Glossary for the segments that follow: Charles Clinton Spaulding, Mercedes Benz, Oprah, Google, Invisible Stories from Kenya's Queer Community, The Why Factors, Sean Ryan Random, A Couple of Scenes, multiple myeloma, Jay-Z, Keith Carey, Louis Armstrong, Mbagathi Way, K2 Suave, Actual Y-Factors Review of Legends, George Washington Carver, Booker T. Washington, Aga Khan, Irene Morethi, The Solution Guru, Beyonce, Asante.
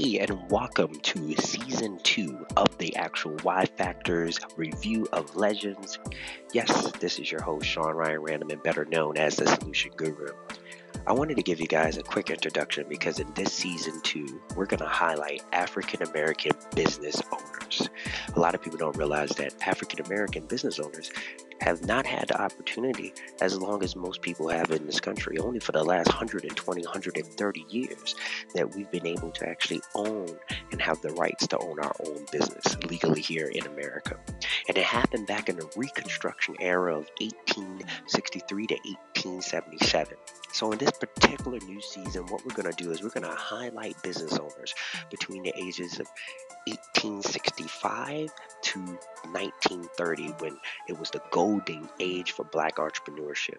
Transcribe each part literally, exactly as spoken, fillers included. Hey, and welcome to season two of the Actual Y-Factors Review of Legends. Yes, this is your host, Sean Ryan Random, and better known as The Solution Guru. I wanted to give you guys a quick introduction because in this season two, we're going to highlight African-American business owners. A lot of people don't realize that African-American business owners have not had the opportunity as long as most people have in this country, only for the last one hundred twenty, one hundred thirty years that we've been able to actually own and have the rights to own our own business legally here in America. And it happened back in the Reconstruction era of eighteen sixty-three to eighteen seventy-seven. So in this particular new season, what we're going to do is we're going to highlight business owners between the ages of eighteen sixty-five to nineteen thirty, when it was the golden age for black entrepreneurship.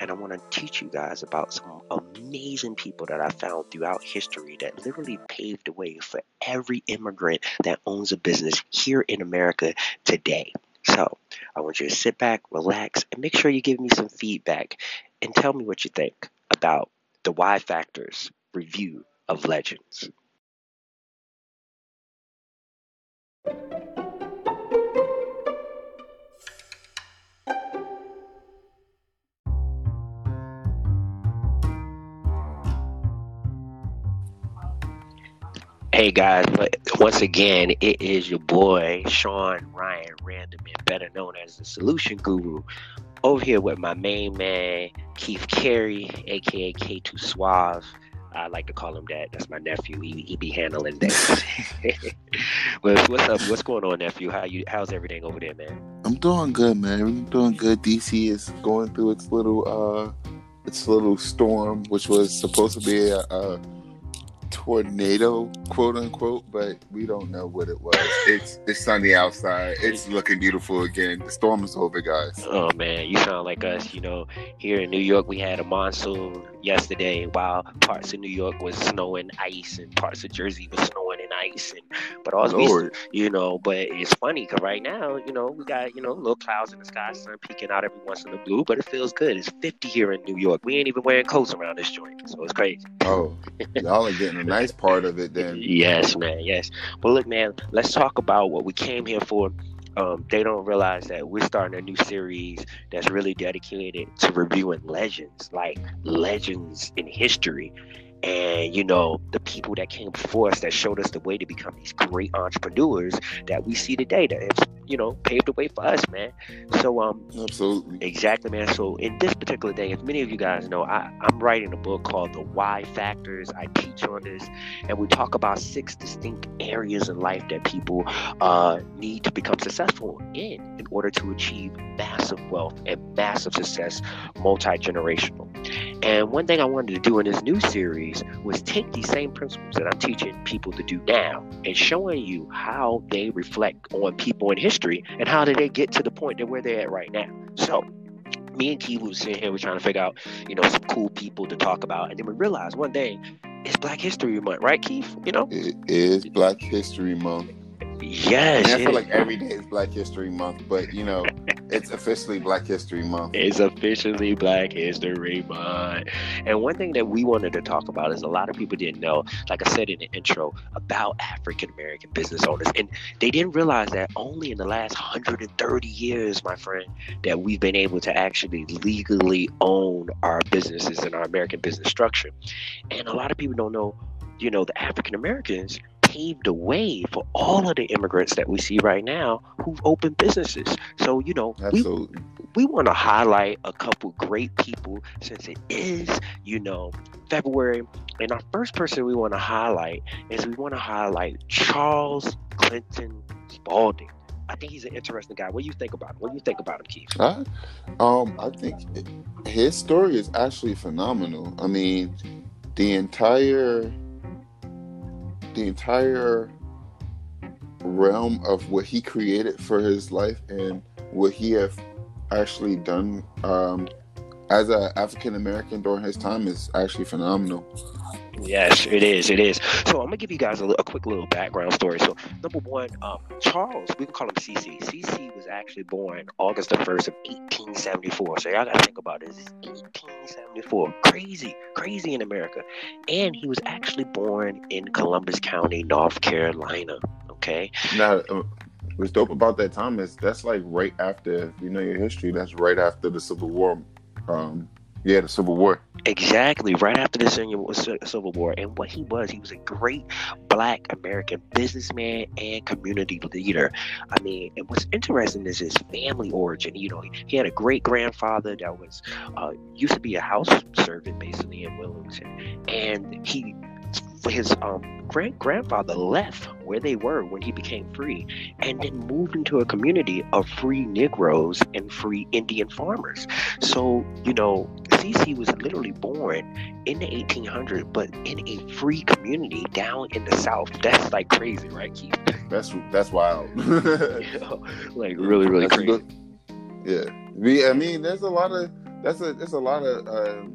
And I want to teach you guys about some amazing people that I found throughout history that literally paved the way for every immigrant that owns a business here in America today. So I want you to sit back, relax, and make sure you give me some feedback and tell me what you think about the Why Factors Review of Legends. Hey guys, once again, it is your boy, Sean Ryan Random, better known as the Solution Guru, over here with my main man, Keith Carey, aka K two Suave. I like to call him that. That's my nephew. He, he be handling things. Well, what's up? What's going on, nephew? How you? How's everything over there, man? I'm doing good, man. I'm doing good. D C is going through its little, uh, its little storm, which was supposed to be a. a tornado, quote unquote, but we don't know what it was. It's it's sunny outside. It's looking beautiful again. The storm is over, guys. Oh man, you sound like us. You know, here in New York, we had a monsoon yesterday. While parts of New York was snowing ice, and parts of Jersey was snowing and ice, and but all we, you know. But it's funny because right now, you know, we got you know little clouds in the sky, sun peeking out every once in a blue, but it feels good. It's fifty here in New York. We ain't even wearing coats around this joint, so it's crazy. Oh, y'all are getting a nice part of it then. Yes, man, yes. But look, man, let's talk about what we came here for. Um, they don't realize that we're starting a new series that's really dedicated to reviewing legends, like legends in history. And, you know, the people that came before us that showed us the way to become these great entrepreneurs that we see today that have, you know, paved the way for us, man. So, um, absolutely. Exactly, man. So in this particular day, as many of you guys know, I, I'm writing a book called The Why Factors. I teach on this, and we talk about six distinct areas in life that people uh, need to become successful in in order to achieve massive wealth and massive success, multi-generational. And one thing I wanted to do in this new series was take these same principles that I'm teaching people to do now and showing you how they reflect on people in history and how did they get to the point that where they're at right now. So me and Keith was sitting here, we're trying to figure out, you know, some cool people to talk about, and then we realized one day it's Black History Month, right, Keith? You know, it is Black History Month. Yes, I feel like every day is Black History Month, but you know, it's officially Black History Month. It's officially Black History Month. And one thing that we wanted to talk about is a lot of people didn't know, like I said in the intro, about African American business owners, and they didn't realize that only in the last one hundred thirty years, my friend, that we've been able to actually legally own our businesses and our American business structure. And a lot of people don't know, you know, the African Americans paved the way for all of the immigrants that we see right now who've opened businesses. So, you know, Absolutely. we, we want to highlight a couple great people since it is, you know, February. And our first person we want to highlight is we want to highlight Charles Clinton Spaulding. I think he's an interesting guy. What do you think about him? What do you think about him, Keith? I, um, I think his story is actually phenomenal. I mean, the entire... the entire realm of what he created for his life and what he have actually done um, as an African-American during his time is actually phenomenal. Yes, it is. It is. So I'm going to give you guys a, a quick little background story. So number one, um, Charles, we can call him C C. C C was actually born August the first of eighteen seventy-four. So y'all got to think about this. It's eighteen seventy-four. Crazy, crazy in America. And he was actually born in Columbus County, North Carolina. Okay. Now, what's dope about that time is that's like right after, you know, your history, that's right after the Civil War. Um, yeah, the Civil War. Exactly, right after the Civil War. And what he was, he was a great Black American businessman and community leader. I mean, and what's interesting is his family origin. You know, he had a great grandfather that was uh, used to be a house servant, basically, in Wilmington, and he. His um, grand grandfather left where they were when he became free and then moved into a community of free Negroes and free Indian farmers. So, you know, C C was literally born in the eighteen hundreds, but in a free community down in the South. That's like crazy, right, Keith? That's that's wild. You know, like really, really that's crazy. Good. Yeah. I mean, there's a lot of, that's a, there's a lot of, uh,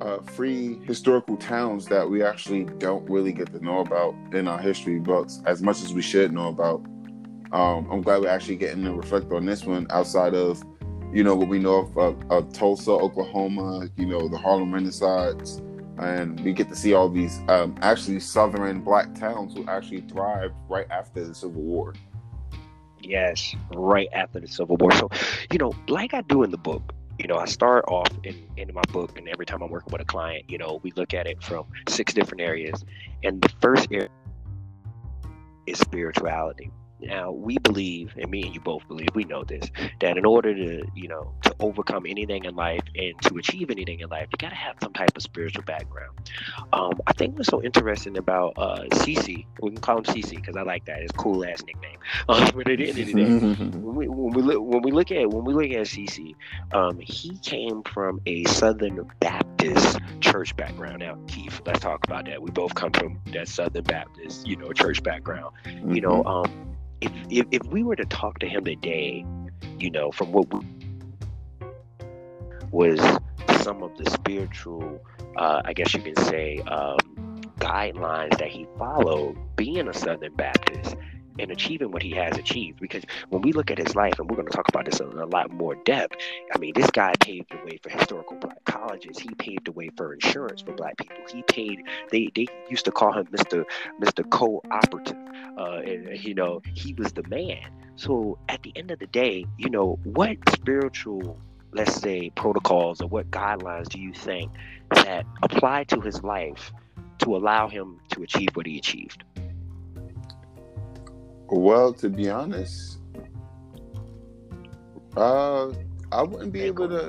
Uh, free historical towns that we actually don't really get to know about in our history books as much as we should know about. Um, I'm glad we're actually getting to reflect on this one outside of, you know, what we know of, of, of Tulsa, Oklahoma, you know, the Harlem Renaissance. And we get to see all these um, actually Southern Black towns who actually thrived right after the Civil War. Yes, right after the Civil War. So, you know, like I do in the book, you know, I start off in, in my book, and every time I'm working with a client, you know, we look at it from six different areas. And the first area is spirituality. Now, we believe, and me and you both believe, we know this, that in order to, you know, to overcome anything in life and to achieve anything in life, you got to have some type of spiritual background. Um, I think what's so interesting about uh, C C, we can call him C C because I like that. It's a cool-ass nickname. Um, but at the end of the day, when we, when we, look, when we look at when we look at C C, um, he came from a Southern Baptist church background. Now, Keith, let's talk about that. We both come from that Southern Baptist, you know, church background. Mm-hmm. You know, um, If, if if we were to talk to him today, you know, from what we, was some of the spiritual, uh, I guess you can say, um, guidelines that he followed being a Southern Baptist and achieving what he has achieved. Because when we look at his life, and we're going to talk about this in a lot more depth, I mean, this guy paved the way for historical Black colleges. He paved the way for insurance for Black people. He paid, they they used to call him Mister Mister Cooperative. Uh, and, you know, he was the man. So at the end of the day, you know, what spiritual, let's say, protocols or what guidelines do you think that apply to his life to allow him to achieve what he achieved? Well, to be honest, uh, I wouldn't be able to,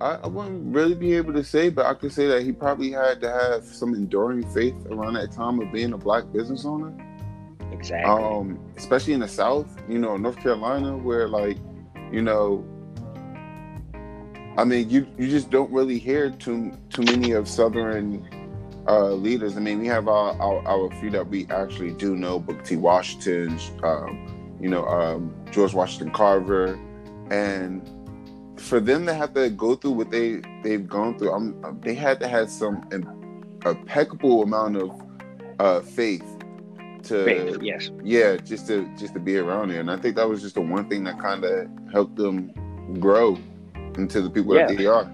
I, I wouldn't really be able to say, but I could say that he probably had to have some enduring faith around that time of being a Black business owner. Exactly. Um, especially in the South, you know, North Carolina, where, like, you know, I mean, you, you just don't really hear too too many of Southern Uh, leaders. I mean, we have our, our, our few that we actually do know, Booker T. Washington, um, you know, um, George Washington Carver, and for them to have to go through what they, they've gone through, um, they had to have some um, impeccable amount of uh, faith to, faith, yes, yeah, just to just to be around there. And I think that was just the one thing that kind of helped them grow into the people yeah. that they are.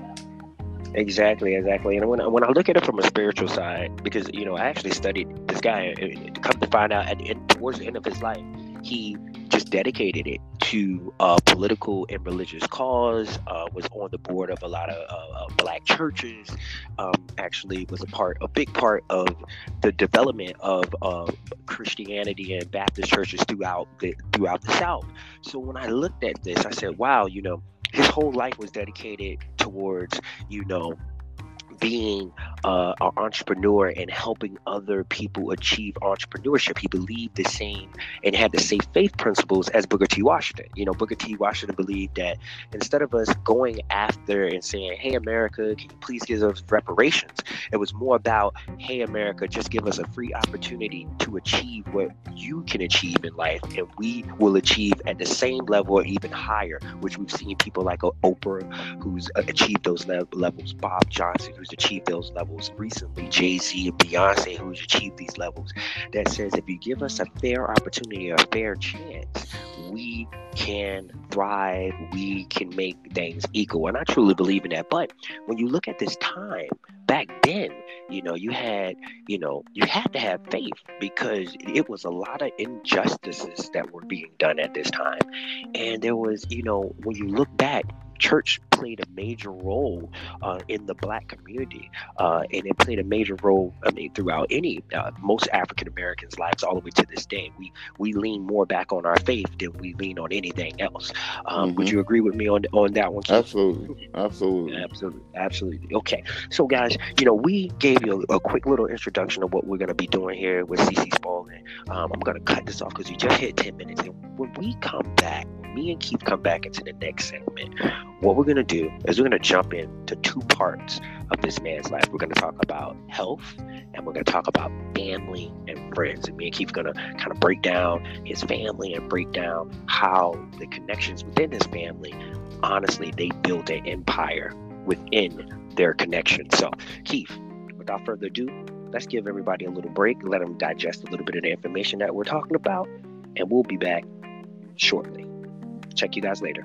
Exactly, exactly. And when I, when I look at it from a spiritual side, because, you know, I actually studied this guy, and come to find out, at the end, towards the end of his life, he just dedicated it to uh, political and religious cause, uh, was on the board of a lot of uh, Black churches, um, actually was a part, a big part of the development of uh, Christianity and Baptist churches throughout the, throughout the South. So when I looked at this, I said, wow, you know, his whole life was dedicated towards, you know, being uh, an entrepreneur and helping other people achieve entrepreneurship. He believed the same and had the same faith principles as Booker T. Washington. You know, Booker T. Washington believed that instead of us going after and saying, hey, America, can you please give us reparations? It was more about, hey, America, just give us a free opportunity to achieve what you can achieve in life, and we will achieve at the same level or even higher, which we've seen people like Oprah, who's achieved those levels, Bob Johnson, who's achieved those levels recently, Jay-Z and Beyonce, who's achieved these levels, that says if you give us a fair opportunity or a fair chance, we can thrive, we can make things equal. And I truly believe in that. But when you look at this time, back then, you know, you had, you know, you had to have faith, because it was a lot of injustices that were being done at this time. And there was, you know, when you look back, church played a major role uh, in the Black community, uh, and it played a major role, I mean, throughout any uh, most African Americans' lives all the way to this day. We we lean more back on our faith than we lean on anything else. Um, mm-hmm. Would you agree with me on on that one, Keith? Absolutely, absolutely, absolutely, absolutely. Okay, so guys, you know, we gave you a, a quick little introduction of what we're going to be doing here with C C Spaulding. Um, I'm going to cut this off because we just hit ten minutes, and when we come back, me and Keith come back into the next segment. What we're going to do is we're going to jump into two parts of this man's life. We're going to talk about health, and we're going to talk about family and friends. And me and Keith are going to kind of break down his family and break down how the connections within his family, honestly, they built an empire within their connection. So, Keith, without further ado, let's give everybody a little break, let them digest a little bit of the information that we're talking about, and we'll be back shortly. Check you guys later.